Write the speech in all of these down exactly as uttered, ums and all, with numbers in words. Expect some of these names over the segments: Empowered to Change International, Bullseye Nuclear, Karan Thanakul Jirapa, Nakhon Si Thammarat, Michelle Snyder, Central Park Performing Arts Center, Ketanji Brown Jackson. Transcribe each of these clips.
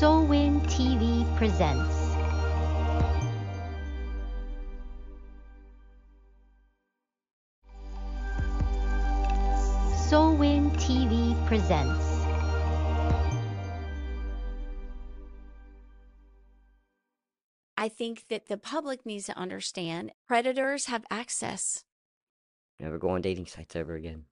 SOLWIN T V presents. SOLWIN T V presents. I think that the public needs to understand predators have access. Never go on dating sites ever again.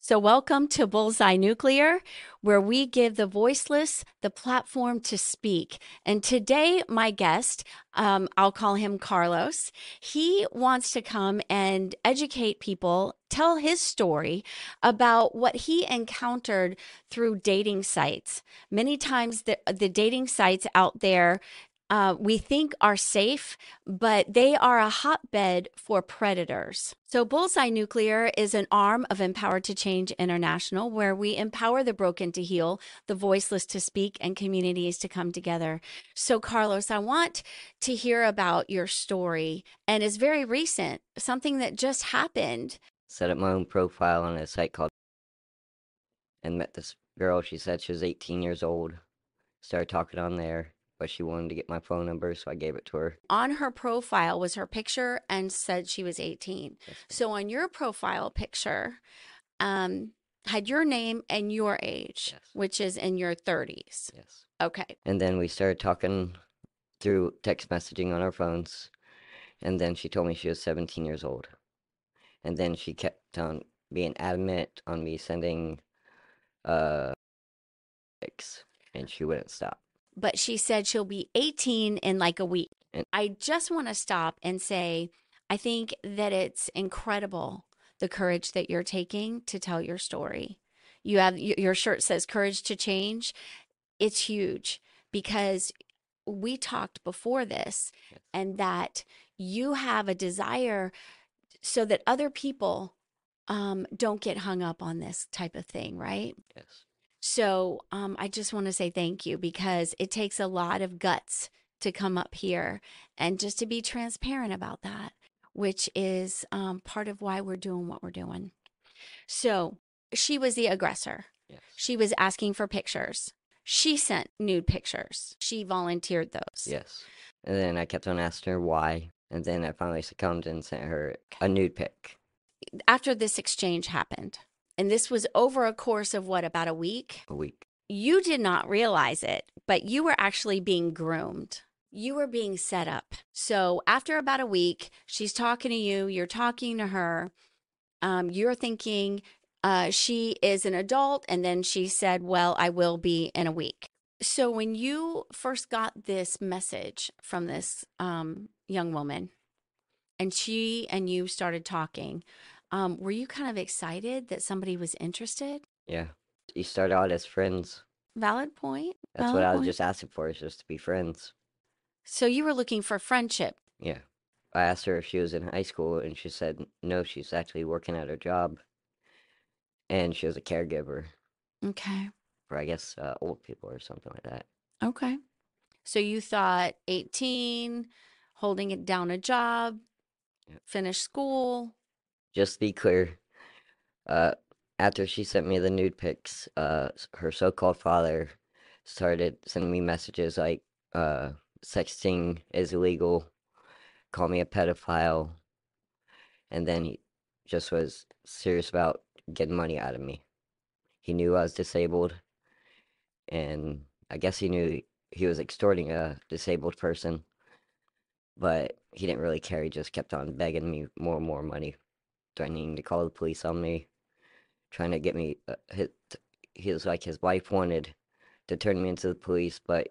So welcome to Bullseye Nuclear, where we give the voiceless the platform to speak. And today, my guest, um, I'll call him Carlos, he wants to come and educate people, tell his story about what he encountered through dating sites. Many times the, the dating sites out there Uh, we think are safe, but they are a hotbed for predators. So Bullseye Nuclear is an arm of Empowered to Change International, where we empower the broken to heal, the voiceless to speak, and communities to come together. So Carlos, I want to hear about your story, and it's very recent, something that just happened. Set up my own profile on a site called and met this girl. She said she was eighteen years old. Started talking on there. But she wanted to get my phone number, so I gave it to her. On her profile was her picture and said she was eighteen. Yes. So on your profile picture, um, had your name and your age, yes, which is in your thirties. Yes. Okay. And then we started talking through text messaging on our phones, and then she told me she was seventeen years old. And then she kept on being adamant on me sending uh, pics, and she wouldn't stop. But she said she'll be eighteen in like a week. I just want to stop and say, I think that it's incredible the courage that you're taking to tell your story. You have, your shirt says courage to change. It's huge, because we talked before this, and that you have a desire so that other people um, don't get hung up on this type of thing, right? Yes. So um, I just want to say thank you, because it takes a lot of guts to come up here and just to be transparent about that, which is um, part of why we're doing what we're doing. So she was the aggressor. Yes. She was asking for pictures. She sent nude pictures. She volunteered those. Yes. And then I kept on asking her why. And then I finally succumbed and sent her a nude pic. After this exchange happened, and this was over a course of what, about a week? A week. You did not realize it, but you were actually being groomed. You were being set up. So after about a week, she's talking to you, you're talking to her, um, you're thinking uh, she is an adult, and then she said, well, I will be in a week. So when you first got this message from this um, young woman, and she and you started talking, Um, were you kind of excited that somebody was interested? Yeah. You started out as friends. Valid point. That's what I was just asking for, is just to be friends. So you were looking for friendship. Yeah. I asked her if she was in high school, and she said no, she's actually working at her job. And she was a caregiver. Okay. For, I guess, uh, old people or something like that. Okay. So you thought eighteen, holding it down a job, yep, finish school. Just to be clear, uh, after she sent me the nude pics, uh, her so-called father started sending me messages like, uh, sexting is illegal, call me a pedophile, and then he just was serious about getting money out of me. He knew I was disabled, and I guess he knew he was extorting a disabled person, but he didn't really care. He just kept on begging me more and more money, threatening to call the police on me, trying to get me, uh, his, he was like, his wife wanted to turn me into the police, but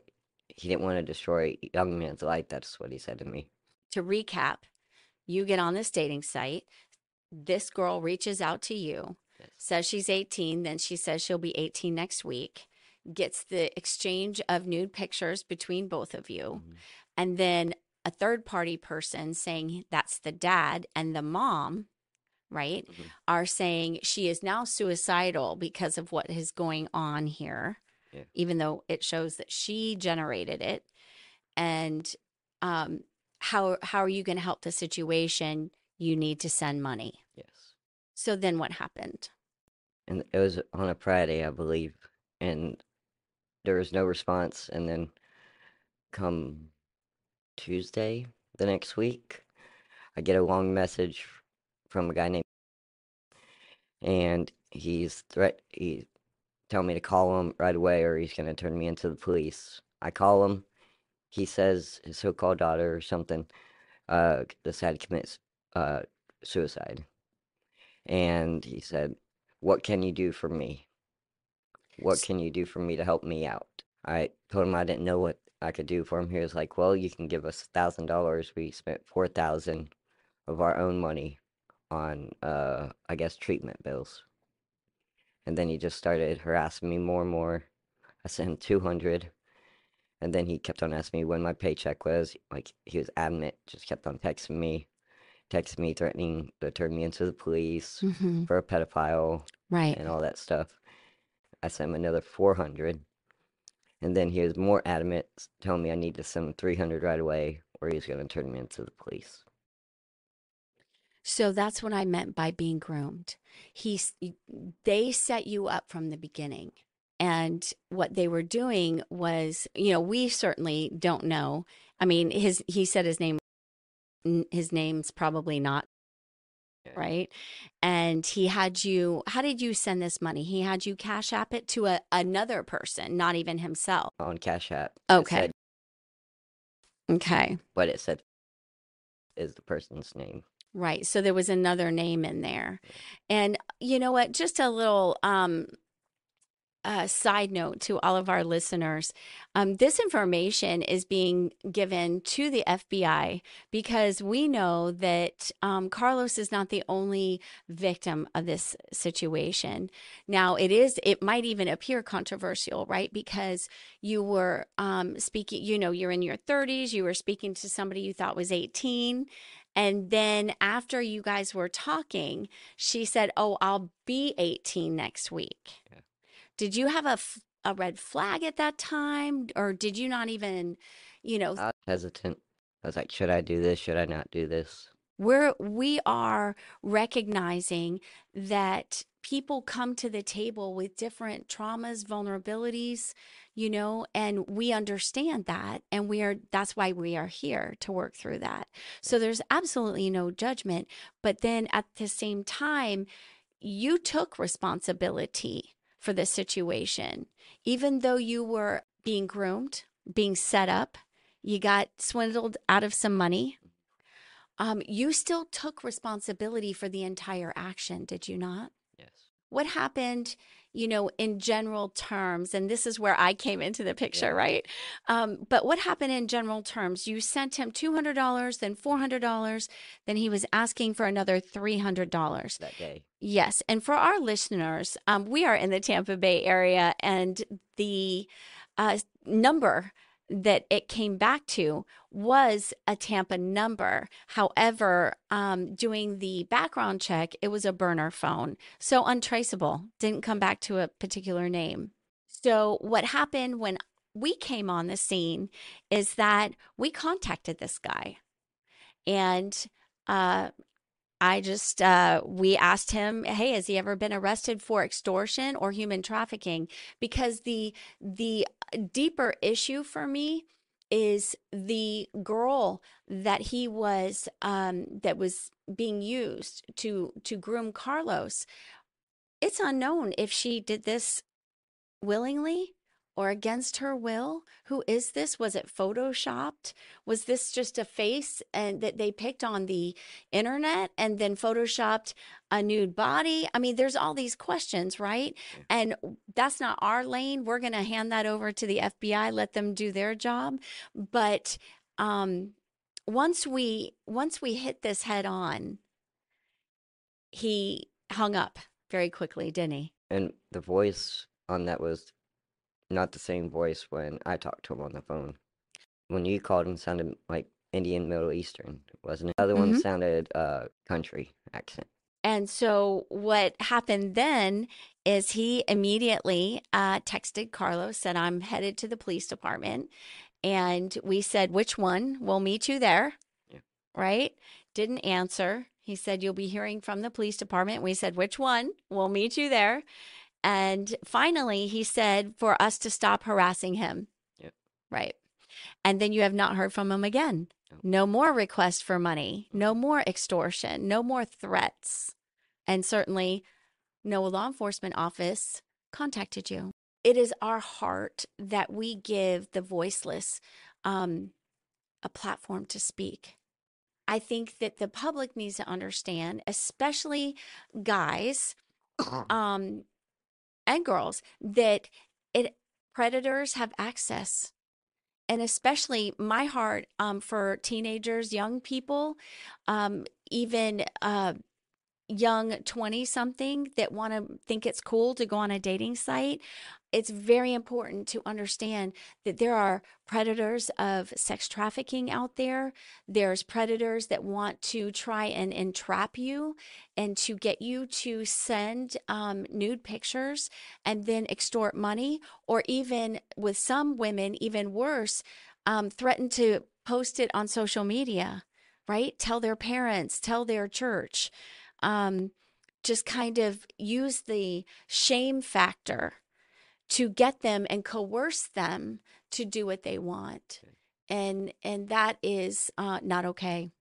he didn't want to destroy a young man's life. That's what he said to me. To recap, you get on this dating site, this girl reaches out to you, yes, says she's eighteen, then she says she'll be eighteen next week, gets the exchange of nude pictures between both of you, mm-hmm, and then a third-party person saying that's the dad and the mom, right, mm-hmm, are saying she is now suicidal because of what is going on here. yeah. even though it shows that she generated it. And um, how, how are you going to help the situation? You need to send money. Yes. So then what happened? And it was on a Friday, I believe, and there was no response. And then come Tuesday, the next week, I get a long message from a guy named, and he's threat. He told me to call him right away, or he's going to turn me into the police. I call him. He says his so-called daughter or something uh, decided to commit uh, suicide. And he said, what can you do for me? What can you do for me to help me out? I told him I didn't know what I could do for him. He was like, well, you can give us a thousand dollars. We spent four thousand dollars of our own money on, uh, I guess, treatment bills. And then he just started harassing me more and more. I sent him two hundred dollars. And then he kept on asking me when my paycheck was. Like, he was adamant, just kept on texting me. Texted me threatening to turn me into the police mm-hmm. for a pedophile, right, and all that stuff. I sent him another four hundred, and then he was more adamant, telling me I need to send him three hundred right away, or he's going to turn me into the police. So that's what I meant by being groomed. He, they set you up from the beginning, and what they were doing was, you know, we certainly don't know. I mean, his he said his name. His name's probably not, right? And he had you, how did you send this money? He had you Cash App it to a, another person, not even himself. On Cash App. Okay. Said, okay. But it said is the person's name. Right. So there was another name in there. And you know what? Just a little um, uh, side note to all of our listeners. Um, this information is being given to the F B I because we know that um, Carlos is not the only victim of this situation. Now, it is, it might even appear controversial, right? Because you were um, speaking, you know, you're in your thirties, you were speaking to somebody you thought was eighteen. And then after you guys were talking, she said, oh, I'll be eighteen next week. Yeah. Did you have a a red flag at that time, or did you not even, you know? I was hesitant. I was like, should I do this? Should I not do this? We're, we are recognizing that people come to the table with different traumas, vulnerabilities, you know, and we understand that. And we are, that's why we are here to work through that. So there's absolutely no judgment. But then at the same time, you took responsibility for this situation. Even though you were being groomed, being set up, you got swindled out of some money, um, you still took responsibility for the entire action, did you not? Yes. What happened, you know, in general terms, and this is where I came into the picture, yeah. right? Um, but what happened in general terms? You sent him two hundred dollars, then four hundred dollars, then he was asking for another three hundred dollars. That day. Yes. And for our listeners, um, we are in the Tampa Bay area, and the uh, number that it came back to was a Tampa number. However, um, doing the background check, it was a burner phone. So untraceable, didn't come back to a particular name. So what happened when we came on the scene is that we contacted this guy, and uh, I just, uh, we asked him, hey, has he ever been arrested for extortion or human trafficking? Because the, the deeper issue for me is the girl that he was, um, that was being used to, to groom Carlos. It's unknown if she did this willingly or against her will. Who is this? Was it photoshopped? Was this just a face and that they picked on the internet and then photoshopped a nude body? I mean, there's all these questions, right? Yeah. And that's not our lane. We're going to hand that over to the F B I, let them do their job. But um, once we once we hit this head on, he hung up very quickly, didn't he? And the voice on that was not the same voice when I talked to him on the phone. When you called him, it sounded like Indian, Middle Eastern, wasn't it? The other mm-hmm. one sounded uh, country accent. And so what happened then is he immediately uh, texted Carlos, said, I'm headed to the police department. And we said, which one? We'll meet you there. Yeah. Right? Didn't answer. He said, you'll be hearing from the police department. We said, which one? We'll meet you there. And finally, he said for us to stop harassing him. Yep. Right. And then you have not heard from him again. No, no more requests for money, no more extortion, no more threats. And certainly no law enforcement office contacted you. It is our heart that we give the voiceless um, a platform to speak. I think that the public needs to understand, especially guys um, and girls, that it predators have access. And especially my heart um, for teenagers, young people, um, even uh, young twenty-something that want to think it's cool to go on a dating site. It's very important to understand that there are predators of sex trafficking out there. There's predators that want to try and entrap you and to get you to send um, nude pictures and then extort money, or even with some women, even worse, um, threaten to post it on social media, right? Tell their parents, tell their church, um, just kind of use the shame factor to get them and coerce them to do what they want. Okay. And and that is uh, not okay.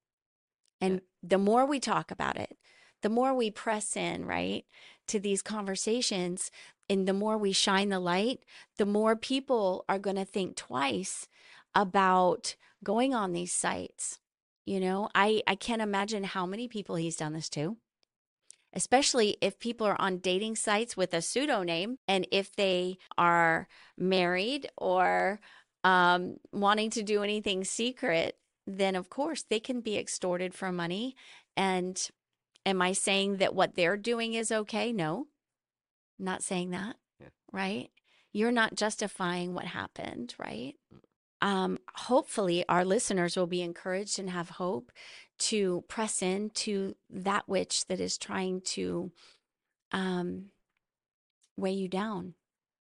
And yeah. The more we talk about it, the more we press in, right, to these conversations, and the more we shine the light, the more people are going to think twice about going on these sites. You know, I, I can't imagine how many people he's done this to. Especially if people are on dating sites with a pseudonym, and if they are married or um, wanting to do anything secret, then of course they can be extorted for money. And am I saying that what they're doing is okay? No, I'm not saying that, yeah. Right? You're not justifying what happened, right? Um, hopefully our listeners will be encouraged and have hope to press into that witch that is trying to um, weigh you down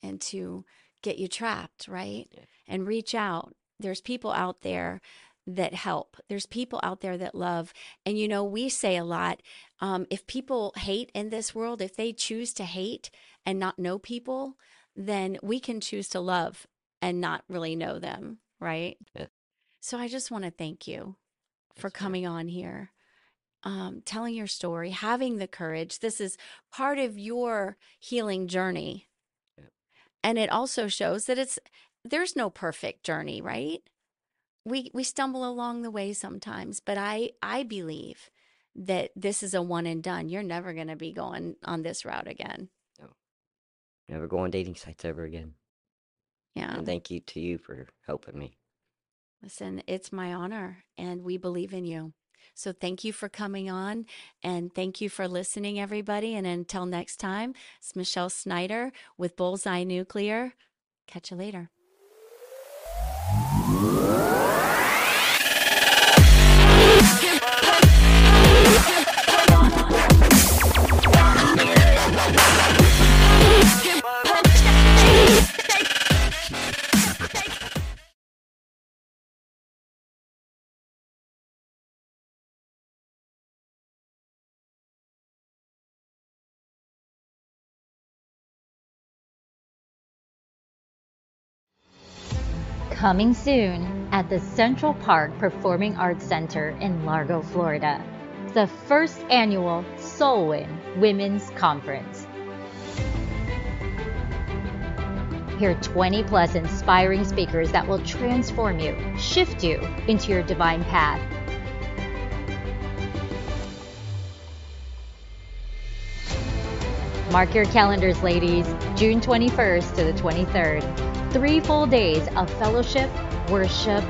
and to get you trapped, right? Yeah. And reach out. There's people out there that help. There's people out there that love. And, you know, we say a lot, um, if people hate in this world, if they choose to hate and not know people, then we can choose to love and not really know them, right? Yeah. So I just want to thank you for coming on here, um, telling your story, having the courage. This is part of your healing journey. Yep. And it also shows that it's there's no perfect journey, right? We we stumble along the way sometimes, but I, I believe that this is a one and done. You're never going to be going on this route again. No. Never go on dating sites ever again. Yeah. And thank you to you for helping me. Listen, it's my honor, and we believe in you. So thank you for coming on, and thank you for listening, everybody. And until next time, it's Michelle Snyder with Bullseye Nuclear. Catch you later. Coming soon at the Central Park Performing Arts Center in Largo, Florida, the first annual SOLWIN Women's Conference. Hear twenty plus inspiring speakers that will transform you, shift you into your divine path. Mark your calendars, ladies, June twenty-first to the twenty-third. Three full days of fellowship, worship,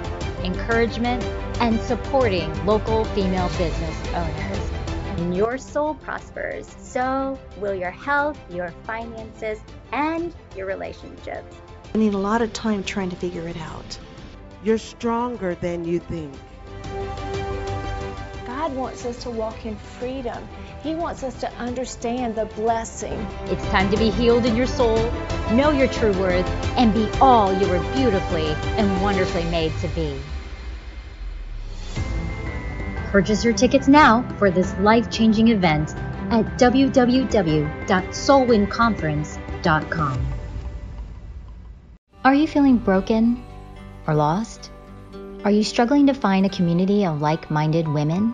encouragement, and supporting local female business owners. When your soul prospers, so will your health, your finances, and your relationships. I need a lot of time trying to figure it out. You're stronger than you think. God God wants us to walk in freedom. He wants us to understand the blessing. It's time to be healed in your soul, know your true worth, and be all you were beautifully and wonderfully made to be. Purchase your tickets now for this life-changing event at w w w dot solwin conference dot com. Are you feeling broken or lost? Are you struggling to find a community of like-minded women?